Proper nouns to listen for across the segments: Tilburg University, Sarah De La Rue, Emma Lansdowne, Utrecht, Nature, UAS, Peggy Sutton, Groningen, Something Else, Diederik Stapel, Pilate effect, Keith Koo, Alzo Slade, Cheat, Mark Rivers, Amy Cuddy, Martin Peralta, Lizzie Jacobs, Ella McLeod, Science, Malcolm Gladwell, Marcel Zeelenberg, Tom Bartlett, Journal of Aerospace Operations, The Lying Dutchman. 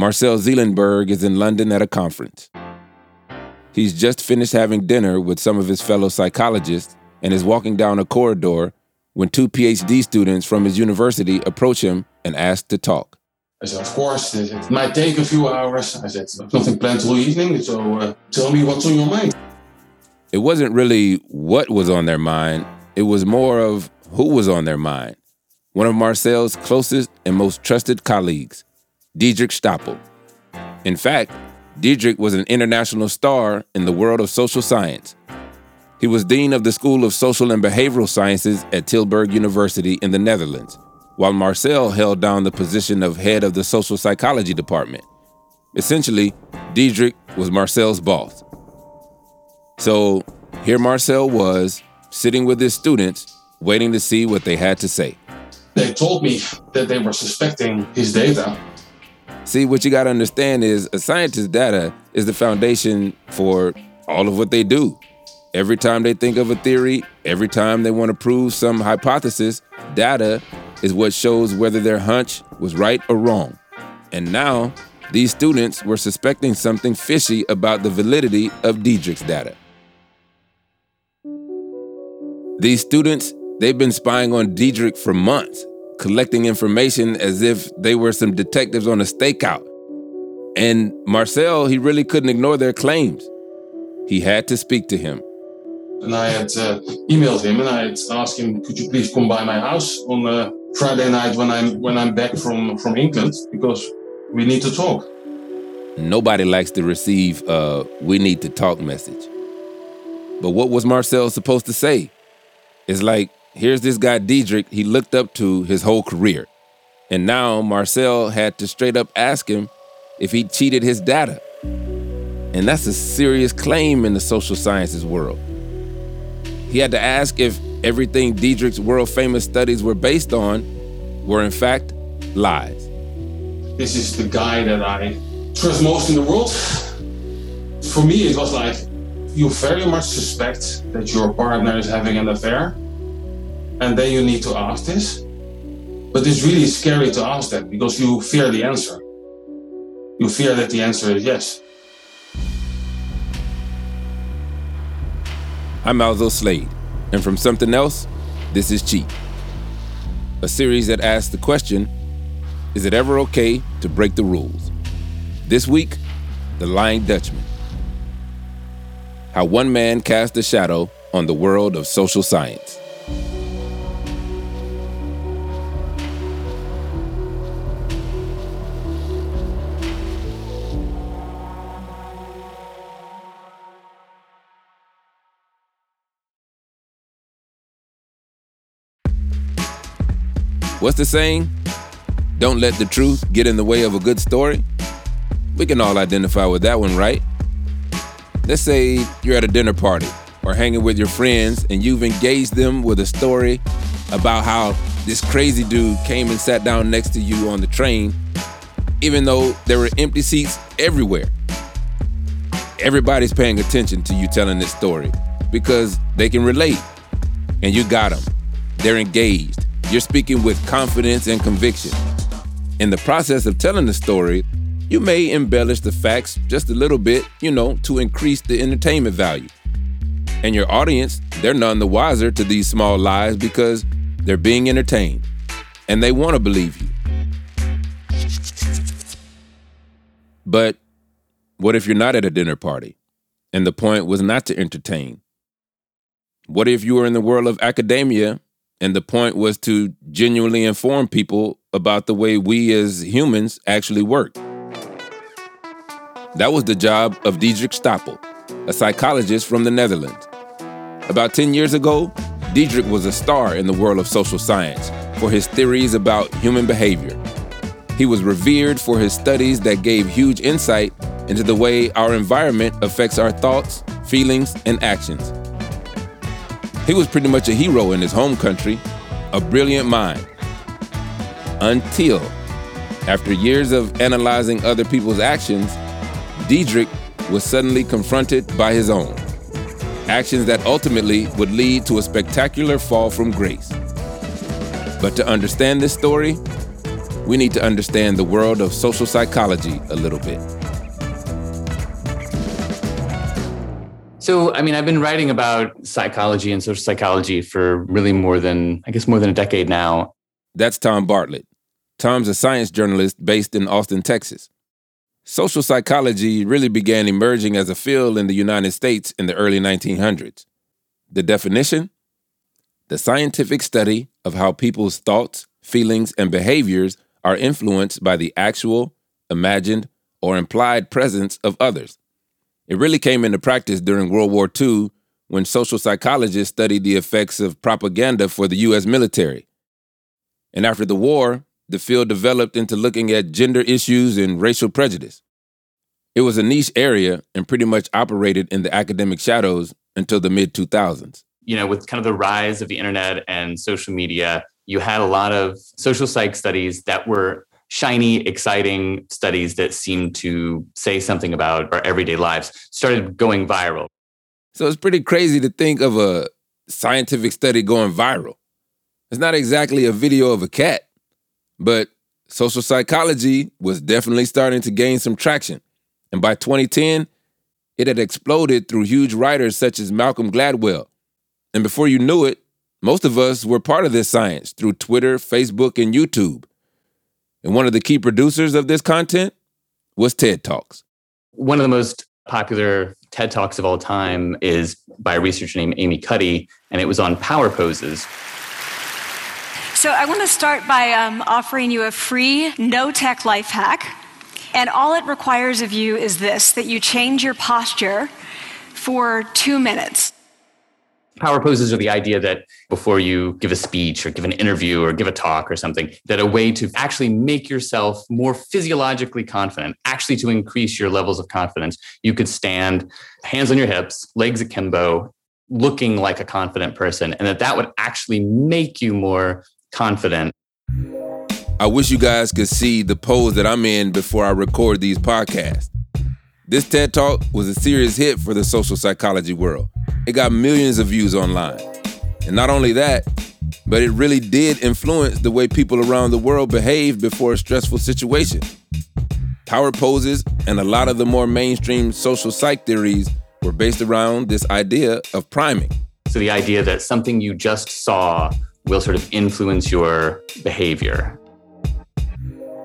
Marcel Zeelenberg is in London at a conference. He's just finished having dinner with some of his fellow psychologists and is walking down a corridor when two PhD students from his university approach him and ask to talk. I said, of course, it might take a few hours. I said, nothing planned till the evening, so tell me what's on your mind. It wasn't really what was on their mind. It was more of who was on their mind. One of Marcel's closest and most trusted colleagues, Diederik Stapel. In fact, Diederik was an international star in the world of social science. He was dean of the School of Social and Behavioral Sciences at Tilburg University in the Netherlands, while Marcel held down the position of head of the social psychology department. Essentially, Diederik was Marcel's boss. So here Marcel was, sitting with his students, waiting to see what they had to say. They told me that they were suspecting his data. See, what you gotta understand is a scientist's data is the foundation for all of what they do. Every time they think of a theory, every time they want to prove some hypothesis, data is what shows whether their hunch was right or wrong. And now, these students were suspecting something fishy about the validity of Diederik's data. These students, they've been spying on Diederik for months, collecting information as if they were some detectives on a stakeout. And Marcel, he really couldn't ignore their claims. He had to speak to him. And I had emailed him and I had asked him, could you please come by my house on Friday night when I'm back from England, because we need to talk. Nobody likes to receive a we need to talk message. But what was Marcel supposed to say? It's like, here's this guy Diederik he looked up to his whole career. And now Marcel had to straight up ask him if he cheated his data. And that's a serious claim in the social sciences world. He had to ask if everything Diederik's world-famous studies were based on were, in fact, lies. This is the guy that I trust most in the world. For me, it was like, you very much suspect that your partner is having an affair, and then you need to ask this. But it's really scary to ask that because you fear the answer. You fear that the answer is yes. I'm Alzo Slade, and from Something Else, this is Cheat, a series that asks the question, is it ever okay to break the rules? This week, The Lying Dutchman. How one man cast a shadow on the world of social science. What's the saying? Don't let the truth get in the way of a good story. We can all identify with that one, right? Let's say you're at a dinner party or hanging with your friends and you've engaged them with a story about how this crazy dude came and sat down next to you on the train, even though there were empty seats everywhere. Everybody's paying attention to you telling this story because they can relate. And you got them. They're engaged. You're speaking with confidence and conviction. In the process of telling the story, you may embellish the facts just a little bit, to increase the entertainment value. And your audience, they're none the wiser to these small lies because they're being entertained and they want to believe you. But what if you're not at a dinner party and the point was not to entertain? What if you were in the world of academia and the point was to genuinely inform people about the way we as humans actually work? That was the job of Diederik Stapel, a psychologist from the Netherlands. About 10 years ago, Diederik was a star in the world of social science for his theories about human behavior. He was revered for his studies that gave huge insight into the way our environment affects our thoughts, feelings, and actions. He was pretty much a hero in his home country, a brilliant mind. Until, after years of analyzing other people's actions, Diederik was suddenly confronted by his own. Actions that ultimately would lead to a spectacular fall from grace. But to understand this story, we need to understand the world of social psychology a little bit. So, I mean, I've been writing about psychology and social psychology for really more than a decade now. That's Tom Bartlett. Tom's a science journalist based in Austin, Texas. Social psychology really began emerging as a field in the United States in the early 1900s. The definition? The scientific study of how people's thoughts, feelings, and behaviors are influenced by the actual, imagined, or implied presence of others. It really came into practice during World War II when social psychologists studied the effects of propaganda for the U.S. military. And after the war, the field developed into looking at gender issues and racial prejudice. It was a niche area and pretty much operated in the academic shadows until the mid-2000s. You know, with kind of the rise of the internet and social media, you had a lot of social psych studies that were shiny, exciting studies that seemed to say something about our everyday lives started going viral. So it's pretty crazy to think of a scientific study going viral. It's not exactly a video of a cat, but social psychology was definitely starting to gain some traction. And by 2010, it had exploded through huge writers such as Malcolm Gladwell. And before you knew it, most of us were part of this science through Twitter, Facebook, and YouTube. And one of the key producers of this content was TED Talks. One of the most popular TED Talks of all time is by a researcher named Amy Cuddy, and it was on power poses. So I want to start by offering you a free, no-tech life hack. And all it requires of you is this, that you change your posture for 2 minutes. Power poses are the idea that before you give a speech or give an interview or give a talk or something, that a way to actually make yourself more physiologically confident, actually to increase your levels of confidence, you could stand, hands on your hips, legs akimbo, looking like a confident person, and that would actually make you more confident. I wish you guys could see the pose that I'm in before I record these podcasts. This TED Talk was a serious hit for the social psychology world. It got millions of views online. And not only that, but it really did influence the way people around the world behave before a stressful situation. Power poses and a lot of the more mainstream social psych theories were based around this idea of priming. So the idea that something you just saw will sort of influence your behavior.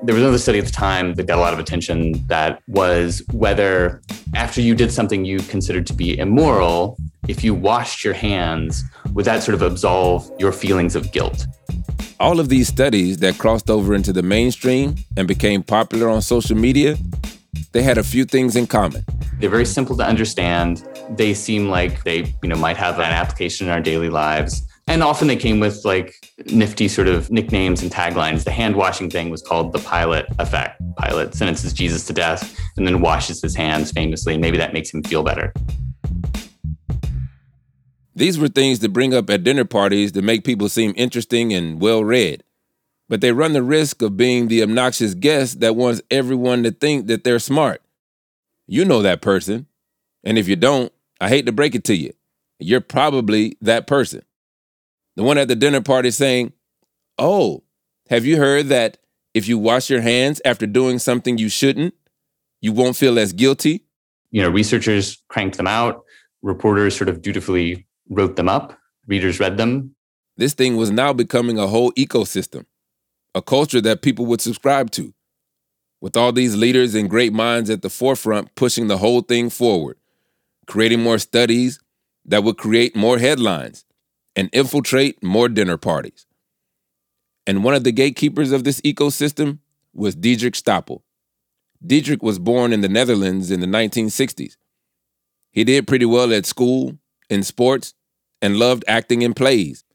There was another study at the time that got a lot of attention that was whether after you did something you considered to be immoral, if you washed your hands, would that sort of absolve your feelings of guilt? All of these studies that crossed over into the mainstream and became popular on social media, they had a few things in common. They're very simple to understand. They seem like they, might have an application in our daily lives. And often they came with nifty sort of nicknames and taglines. The hand washing thing was called the Pilate effect. Pilate sentences Jesus to death and then washes his hands famously, and maybe that makes him feel better. These were things to bring up at dinner parties to make people seem interesting and well-read. But they run the risk of being the obnoxious guest that wants everyone to think that they're smart. You know that person. And if you don't, I hate to break it to you. You're probably that person. The one at the dinner party saying, "Oh, have you heard that if you wash your hands after doing something you shouldn't, you won't feel as guilty?" Researchers cranked them out. Reporters sort of dutifully wrote them up. Readers read them. This thing was now becoming a whole ecosystem, a culture that people would subscribe to, with all these leaders and great minds at the forefront pushing the whole thing forward, creating more studies that would create more headlines and infiltrate more dinner parties. And one of the gatekeepers of this ecosystem was Diederik Stapel. Diederik was born in the Netherlands in the 1960s. He did pretty well at school, in sports, and loved acting in plays.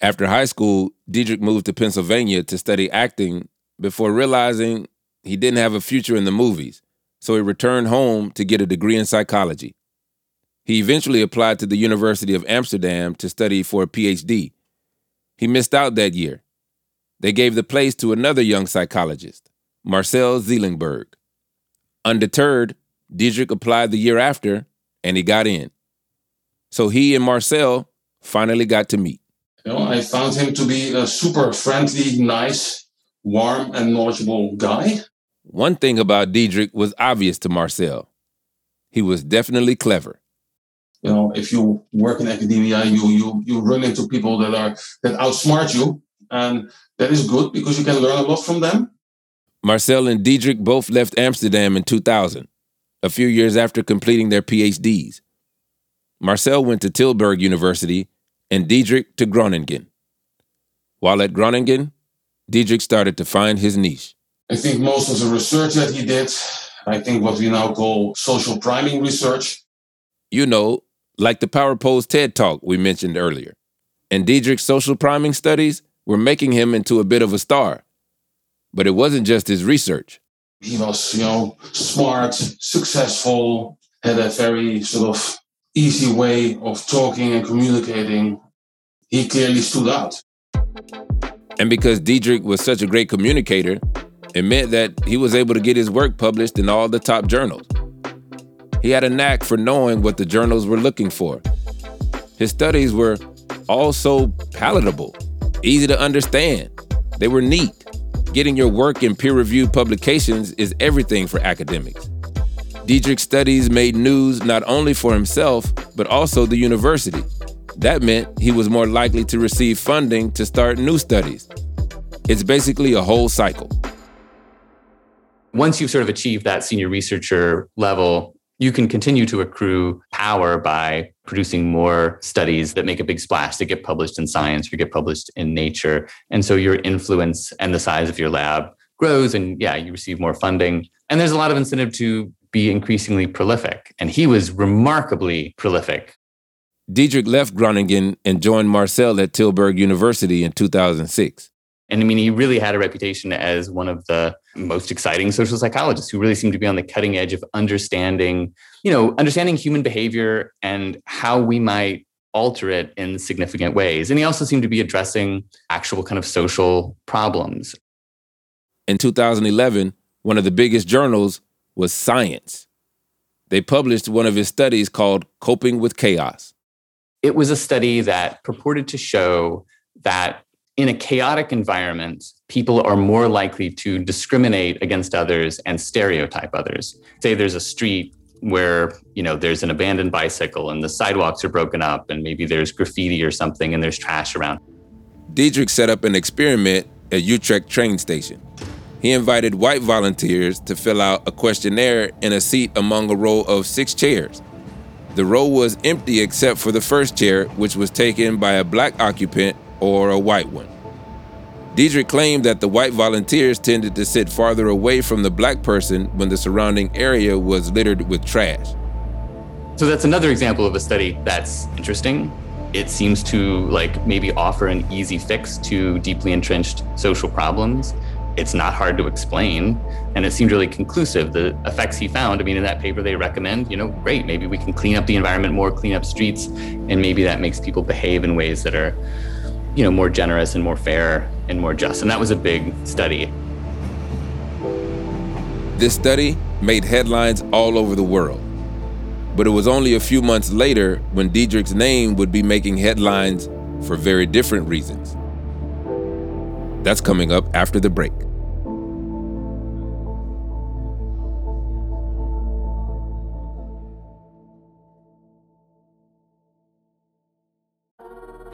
After high school, Diederik moved to Pennsylvania to study acting before realizing he didn't have a future in the movies, so he returned home to get a degree in psychology. He eventually applied to the University of Amsterdam to study for a PhD. He missed out that year. They gave the place to another young psychologist, Marcel Zeelenberg. Undeterred, Diederik applied the year after, and he got in. So he and Marcel finally got to meet. I found him to be super friendly, nice, warm and knowledgeable guy. One thing about Diederik was obvious to Marcel. He was definitely clever. You know, if you work in academia, you run into people that outsmart you. And that is good because you can learn a lot from them. Marcel and Diederik both left Amsterdam in 2000, a few years after completing their PhDs. Marcel went to Tilburg University and Diederik to Groningen. While at Groningen, Diederik started to find his niche. I think most of the research that he did, I think what we now call social priming research. You know, like the Power Pose TED Talk we mentioned earlier. And Diederik's social priming studies were making him into a bit of a star. But it wasn't just his research. He was, smart, successful, had a very sort of easy way of talking and communicating. He clearly stood out. And because Diederik was such a great communicator, it meant that he was able to get his work published in all the top journals. He had a knack for knowing what the journals were looking for. His studies were also palatable, easy to understand. They were neat. Getting your work in peer-reviewed publications is everything for academics. Diederik's studies made news not only for himself, but also the university. That meant he was more likely to receive funding to start new studies. It's basically a whole cycle. Once you've sort of achieved that senior researcher level, you can continue to accrue power by producing more studies that make a big splash, that get published in Science or get published in Nature. And so your influence and the size of your lab grows and you receive more funding. And there's a lot of incentive to be increasingly prolific. And he was remarkably prolific. Diederik left Groningen and joined Marcel at Tilburg University in 2006. And I mean, he really had a reputation as one of the most exciting social psychologists who really seemed to be on the cutting edge of understanding human behavior and how we might alter it in significant ways. And he also seemed to be addressing actual kind of social problems. In 2011, one of the biggest journals was Science. They published one of his studies called Coping with Chaos. It was a study that purported to show that in a chaotic environment, people are more likely to discriminate against others and stereotype others. Say there's a street where, there's an abandoned bicycle and the sidewalks are broken up and maybe there's graffiti or something and there's trash around. Diederik set up an experiment at Utrecht train station. He invited white volunteers to fill out a questionnaire in a seat among a row of 6 chairs. The row was empty except for the first chair, which was taken by a black occupant or a white one. Diederik claimed that the white volunteers tended to sit farther away from the black person when the surrounding area was littered with trash. So that's another example of a study that's interesting. It seems to maybe offer an easy fix to deeply entrenched social problems. It's not hard to explain, and it seemed really conclusive. The effects he found, in that paper they recommend, great, maybe we can clean up the environment more, clean up streets, and maybe that makes people behave in ways that are more generous and more fair and more just. And that was a big study. This study made headlines all over the world. But it was only a few months later when Diederik's name would be making headlines for very different reasons. That's coming up after the break.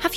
Have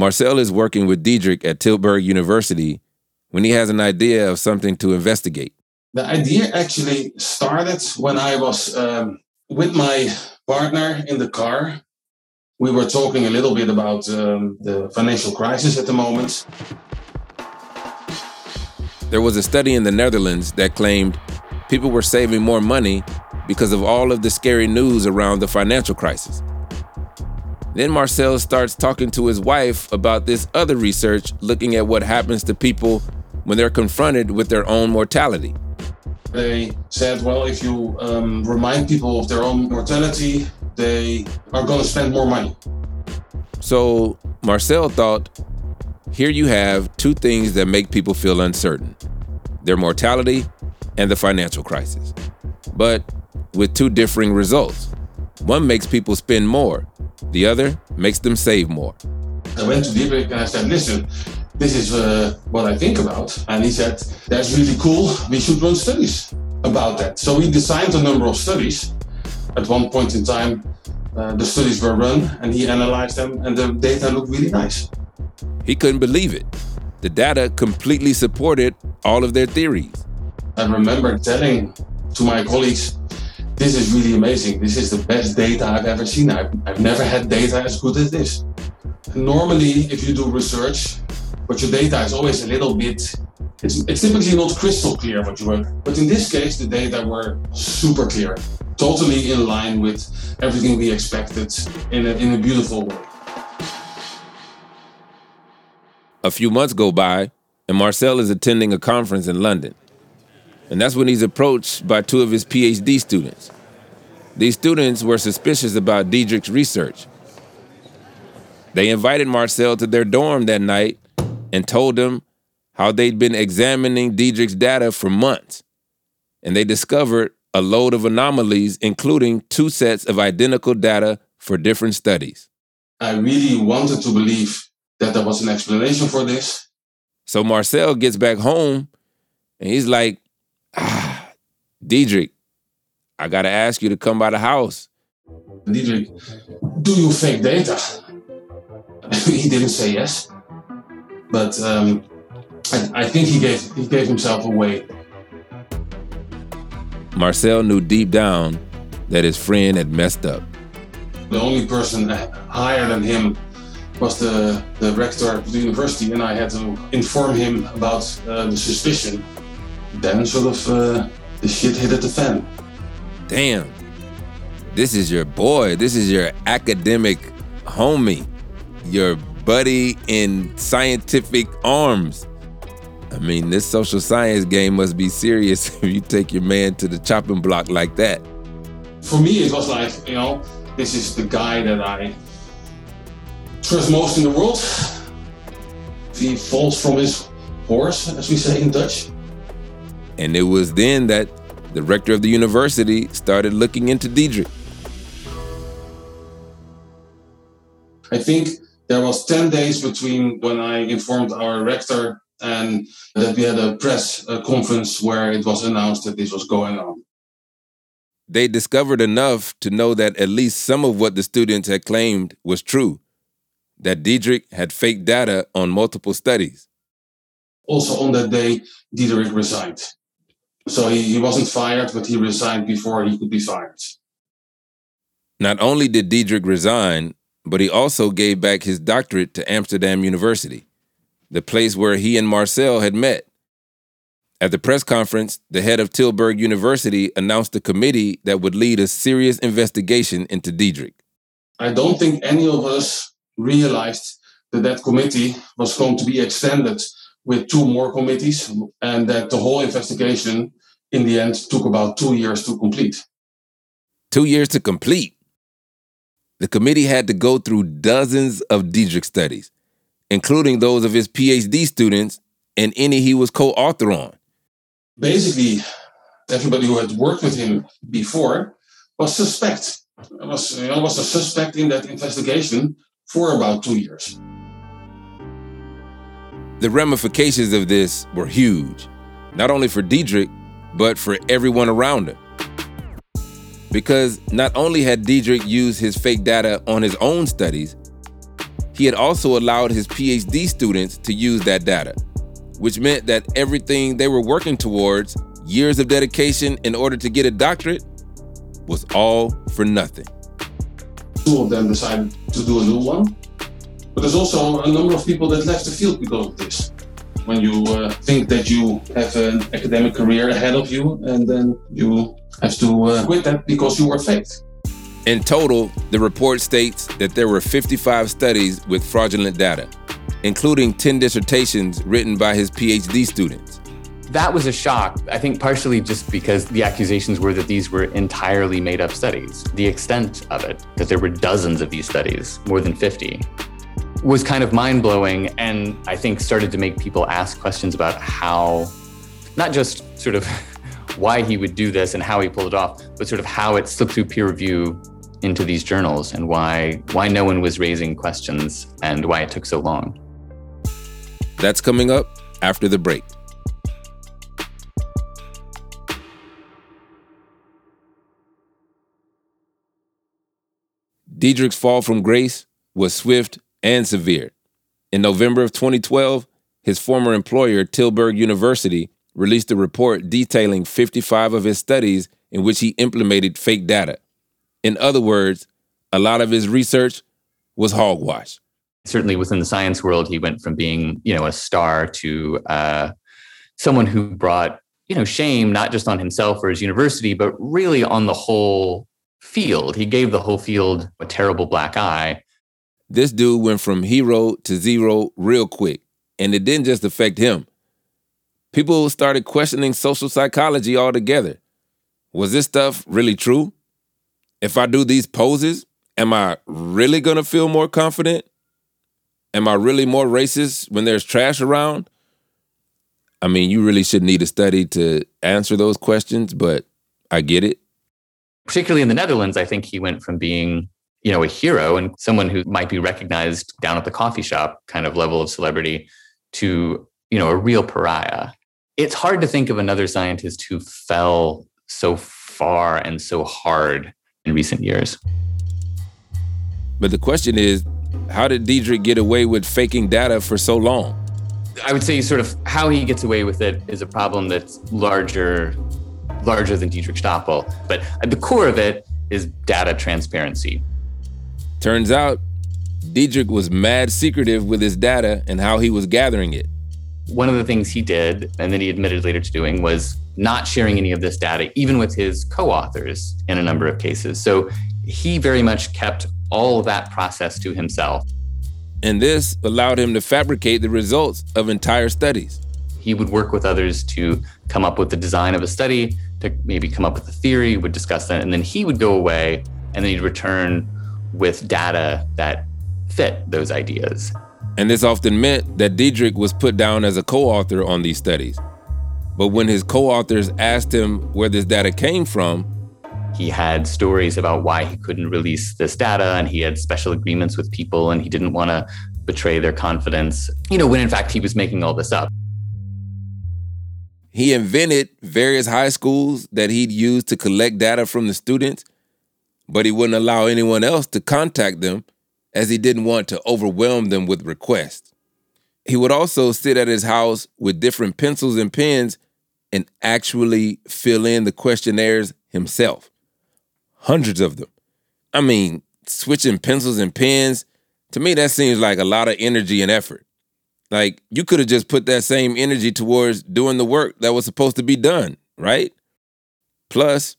Marcel is working with Diederik at Tilburg University when he has an idea of something to investigate. The idea actually started when I was with my partner in the car. We were talking a little bit about the financial crisis at the moment. There was a study in the Netherlands that claimed people were saving more money because of all of the scary news around the financial crisis. Then Marcel starts talking to his wife about this other research looking at what happens to people when they're confronted with their own mortality. They said, well, if you remind people of their own mortality, they are going to spend more money. So Marcel thought, here you have two things that make people feel uncertain, their mortality and the financial crisis, but with two differing results. One makes people spend more, the other makes them save more. I went to Diederik and I said, listen, this is what I think about. And he said, that's really cool. We should run studies about that. So we designed a number of studies. At one point in time, the studies were run and he analyzed them and the data looked really nice. He couldn't believe it. The data completely supported all of their theories. I remember telling to my colleagues, this is really amazing. This is the best data I've ever seen. I've never had data as good as this. Normally, if you do research, but your data is always a little bit, it's typically not crystal clear what you work. But in this case, the data were super clear, totally in line with everything we expected in a beautiful way. A few months go by, and Marcel is attending a conference in London. And that's when he's approached by two of his PhD students. These students were suspicious about Diederik's research. They invited Marcel to their dorm that night and told him how they'd been examining Diederik's data for months. And they discovered a load of anomalies, including two sets of identical data for different studies. I really wanted to believe that there was an explanation for this. So Marcel gets back home and he's like, Diederik, I gotta ask you to come by the house. Diederik, do you fake data? He didn't say yes, but I think he gave himself away. Marcel knew deep down that his friend had messed up. The only person higher than him was the rector of the university, and I had to inform him about the suspicion. Then the shit hit at the fan. Damn, this is your boy. This is your academic homie, your buddy in scientific arms. I mean, this social science game must be serious if you take your man to the chopping block like that. For me, it was like, you know, this is the guy that I trust most in the world. He falls from his horse, as we say in Dutch. And it was then that the rector of the university started looking into Diederik. I think there was 10 days between when I informed our rector and that we had a press conference where it was announced that this was going on. They discovered enough to know that at least some of what the students had claimed was true, that Diederik had faked data on multiple studies. Also on that day, Diederik resigned. So he wasn't fired, but he resigned before he could be fired. Not only did Diederik resign, but he also gave back his doctorate to Amsterdam University, the place where he and Marcel had met. At the press conference, the head of Tilburg University announced a committee that would lead a serious investigation into Diederik. I don't think any of us realized that committee was going to be extended with two more committees, and that the whole investigation, in the end, took about 2 years to complete. 2 years to complete? The committee had to go through dozens of Diederik studies, including those of his PhD students and any he was co-author on. Basically, everybody who had worked with him before was suspect. Was a suspect in that investigation for about 2 years. The ramifications of this were huge, not only for Diederik, but for everyone around him. Because not only had Diederik used his fake data on his own studies, he had also allowed his PhD students to use that data, which meant that everything they were working towards, years of dedication in order to get a doctorate, was all for nothing. Two of them decided to do a new one, but there's also a number of people that left the field because of this. When you think that you have an academic career ahead of you, and then you have to quit that because you were faked. In total, the report states that there were 55 studies with fraudulent data, including 10 dissertations written by his PhD students. That was a shock, I think partially just because the accusations were that these were entirely made up studies. The extent of it, that there were dozens of these studies, more than 50, was kind of mind blowing, and I think started to make people ask questions about how, not just sort of why he would do this and how he pulled it off, but sort of how it slipped through peer review into these journals, and why no one was raising questions, and why it took so long. That's coming up after the break. Diederik's fall from grace was swift and severe. In November of 2012, his former employer, Tilburg University, released a report detailing 55 of his studies in which he implemented fake data. In other words, a lot of his research was hogwash. Certainly within the science world, he went from being, a star to someone who brought, shame, not just on himself or his university, but really on the whole field. He gave the whole field a terrible black eye. This dude went from hero to zero real quick, and it didn't just affect him. People started questioning social psychology altogether. Was this stuff really true? If I do these poses, am I really going to feel more confident? Am I really more racist when there's trash around? I mean, you really should need a study to answer those questions, but I get it. Particularly in the Netherlands, I think he went from being, a hero and someone who might be recognized down at the coffee shop kind of level of celebrity to, a real pariah. It's hard to think of another scientist who fell so far and so hard in recent years. But the question is, how did Diederik get away with faking data for so long? I would say sort of how he gets away with it is a problem that's larger than Diederik Stapel. But at the core of it is data transparency. Turns out, Diederik was mad secretive with his data and how he was gathering it. One of the things he did, and then he admitted later to doing, was not sharing any of this data, even with his co-authors in a number of cases. So he very much kept all of that process to himself. And this allowed him to fabricate the results of entire studies. He would work with others to come up with the design of a study, to maybe come up with a theory, would discuss that, and then he would go away, and then he'd return with data that fit those ideas. And this often meant that Diederik was put down as a co-author on these studies. But when his co-authors asked him where this data came from, he had stories about why he couldn't release this data, and he had special agreements with people, and he didn't want to betray their confidence, when in fact he was making all this up. He invented various high schools that he'd used to collect data from the students, but he wouldn't allow anyone else to contact them, as he didn't want to overwhelm them with requests. He would also sit at his house with different pencils and pens and actually fill in the questionnaires himself. Hundreds of them. I mean, switching pencils and pens, to me that seems like a lot of energy and effort. Like, you could have just put that same energy towards doing the work that was supposed to be done, right? Plus,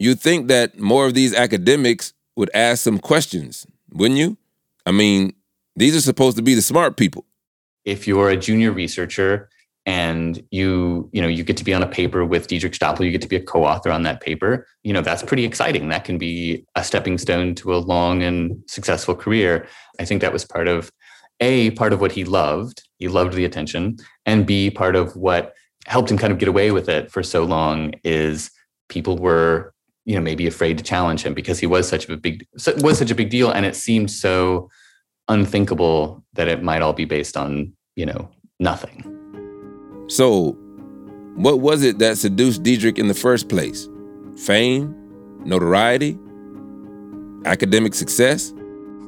you'd think that more of these academics would ask some questions, wouldn't you? I mean, these are supposed to be the smart people. If you're a junior researcher and you get to be on a paper with Diederik Stapel, you get to be a co-author on that paper, that's pretty exciting. That can be a stepping stone to a long and successful career. I think that was part of what he loved. He loved the attention. And B, part of what helped him kind of get away with it for so long is people were maybe afraid to challenge him because he was such a big deal, and it seemed so unthinkable that it might all be based on, nothing. So, what was it that seduced Diederik in the first place? Fame? Notoriety? Academic success?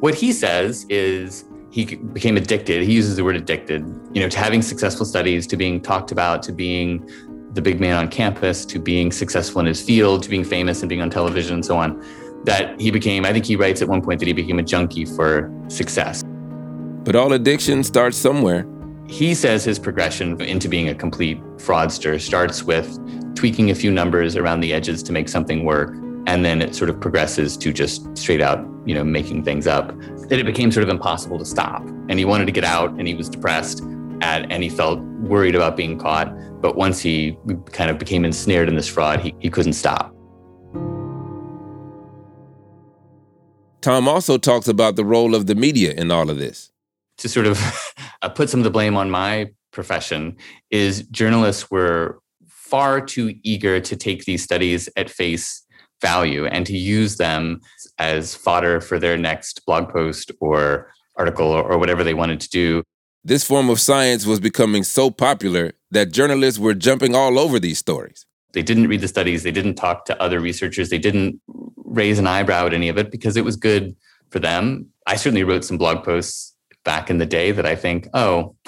What he says is he became addicted. He uses the word addicted, to having successful studies, to being talked about, to being the big man on campus, to being successful in his field, to being famous and being on television and so on, that he became, I think he writes at one point that he became a junkie for success. But all addiction starts somewhere. He says his progression into being a complete fraudster starts with tweaking a few numbers around the edges to make something work. And then it sort of progresses to just straight out, making things up. And it became sort of impossible to stop. And he wanted to get out and he was depressed and he felt worried about being caught. But once he kind of became ensnared in this fraud, he couldn't stop. Tom also talks about the role of the media in all of this. To sort of put some of the blame on my profession is journalists were far too eager to take these studies at face value and to use them as fodder for their next blog post or article or whatever they wanted to do. This form of science was becoming so popular that journalists were jumping all over these stories. They didn't read the studies. They didn't talk to other researchers. They didn't raise an eyebrow at any of it because it was good for them. I certainly wrote some blog posts back in the day that I think, if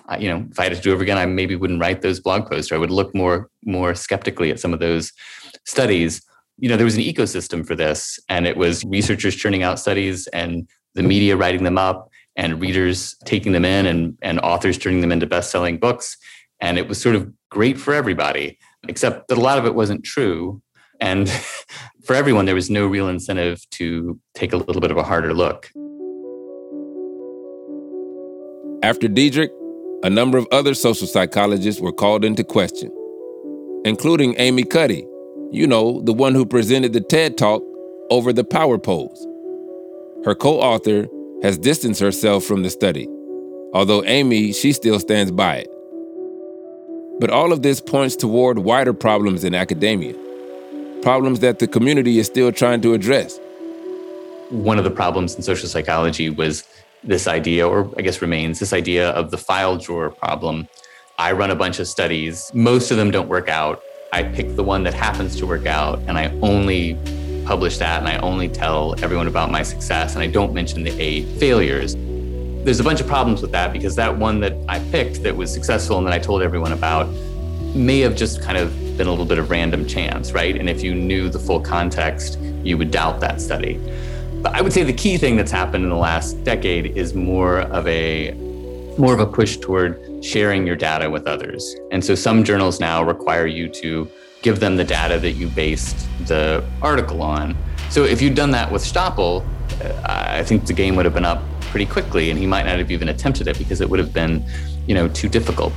I had to do it again, I maybe wouldn't write those blog posts, or I would look more skeptically at some of those studies. There was an ecosystem for this, and it was researchers churning out studies and the media writing them up and readers taking them in and authors turning them into best-selling books. And it was sort of great for everybody, except that a lot of it wasn't true. And for everyone, there was no real incentive to take a little bit of a harder look. After Diederik, a number of other social psychologists were called into question, including Amy Cuddy, the one who presented the TED Talk over the power pose. Her co-author has distanced herself from the study, although Amy, she still stands by it. But all of this points toward wider problems in academia, problems that the community is still trying to address. One of the problems in social psychology was this idea, or I guess remains, this idea of the file drawer problem. I run a bunch of studies. Most of them don't work out. I pick the one that happens to work out and I only publish that and I only tell everyone about my success and I don't mention the 8 failures. There's a bunch of problems with that because that one that I picked that was successful and that I told everyone about may have just kind of been a little bit of random chance, right? And if you knew the full context, you would doubt that study. But I would say the key thing that's happened in the last decade is more of a push toward sharing your data with others. And so some journals now require you to give them the data that you based the article on. So if you'd done that with Stapel, I think the game would have been up pretty quickly and he might not have even attempted it because it would have been, too difficult.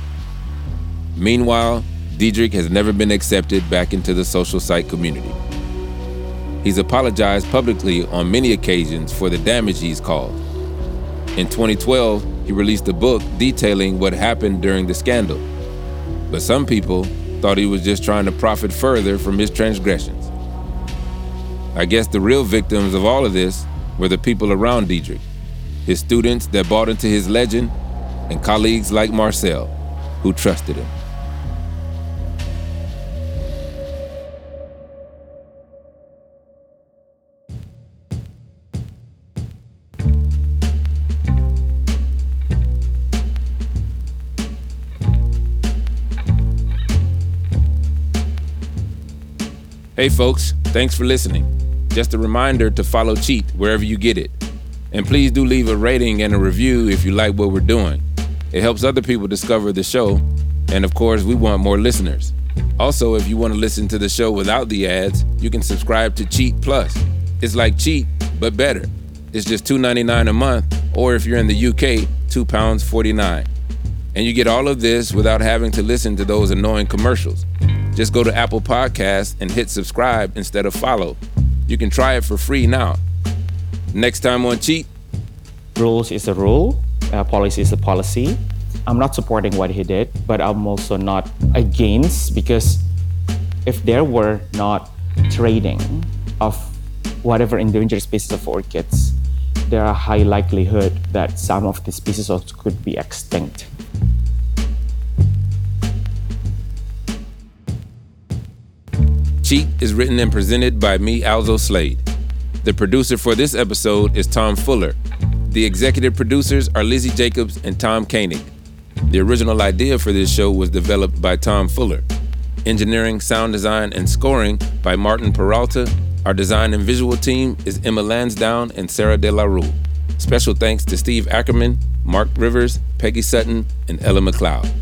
Meanwhile, Diederik has never been accepted back into the social psych community. He's apologized publicly on many occasions for the damage he's caused. In 2012, he released a book detailing what happened during the scandal. But some people thought he was just trying to profit further from his transgressions. I guess the real victims of all of this were the people around Diederik, his students that bought into his legend, and colleagues like Marcel, who trusted him. Hey folks, thanks for listening. Just a reminder to follow Cheat wherever you get it. And please do leave a rating and a review if you like what we're doing. It helps other people discover the show. And of course, we want more listeners. Also, if you want to listen to the show without the ads, you can subscribe to Cheat Plus. It's like Cheat, but better. It's just $2.99 a month, or if you're in the UK, £2.49. And you get all of this without having to listen to those annoying commercials. Just go to Apple Podcasts and hit subscribe instead of follow. You can try it for free now. Next time on Cheat. Rules is a rule. Policy is a policy. I'm not supporting what he did, but I'm also not against, because if there were not trading of whatever endangered species of orchids, there are high likelihood that some of the species could be extinct. Cheat is written and presented by me, Alzo Slade. The producer for this episode is Tom Fuller. The executive producers are Lizzie Jacobs and Tom Koenig. The original idea for this show was developed by Tom Fuller. Engineering, sound design, and scoring by Martin Peralta. Our design and visual team is Emma Lansdowne and Sarah De La Rue. Special thanks to Steve Ackerman, Mark Rivers, Peggy Sutton, and Ella McLeod.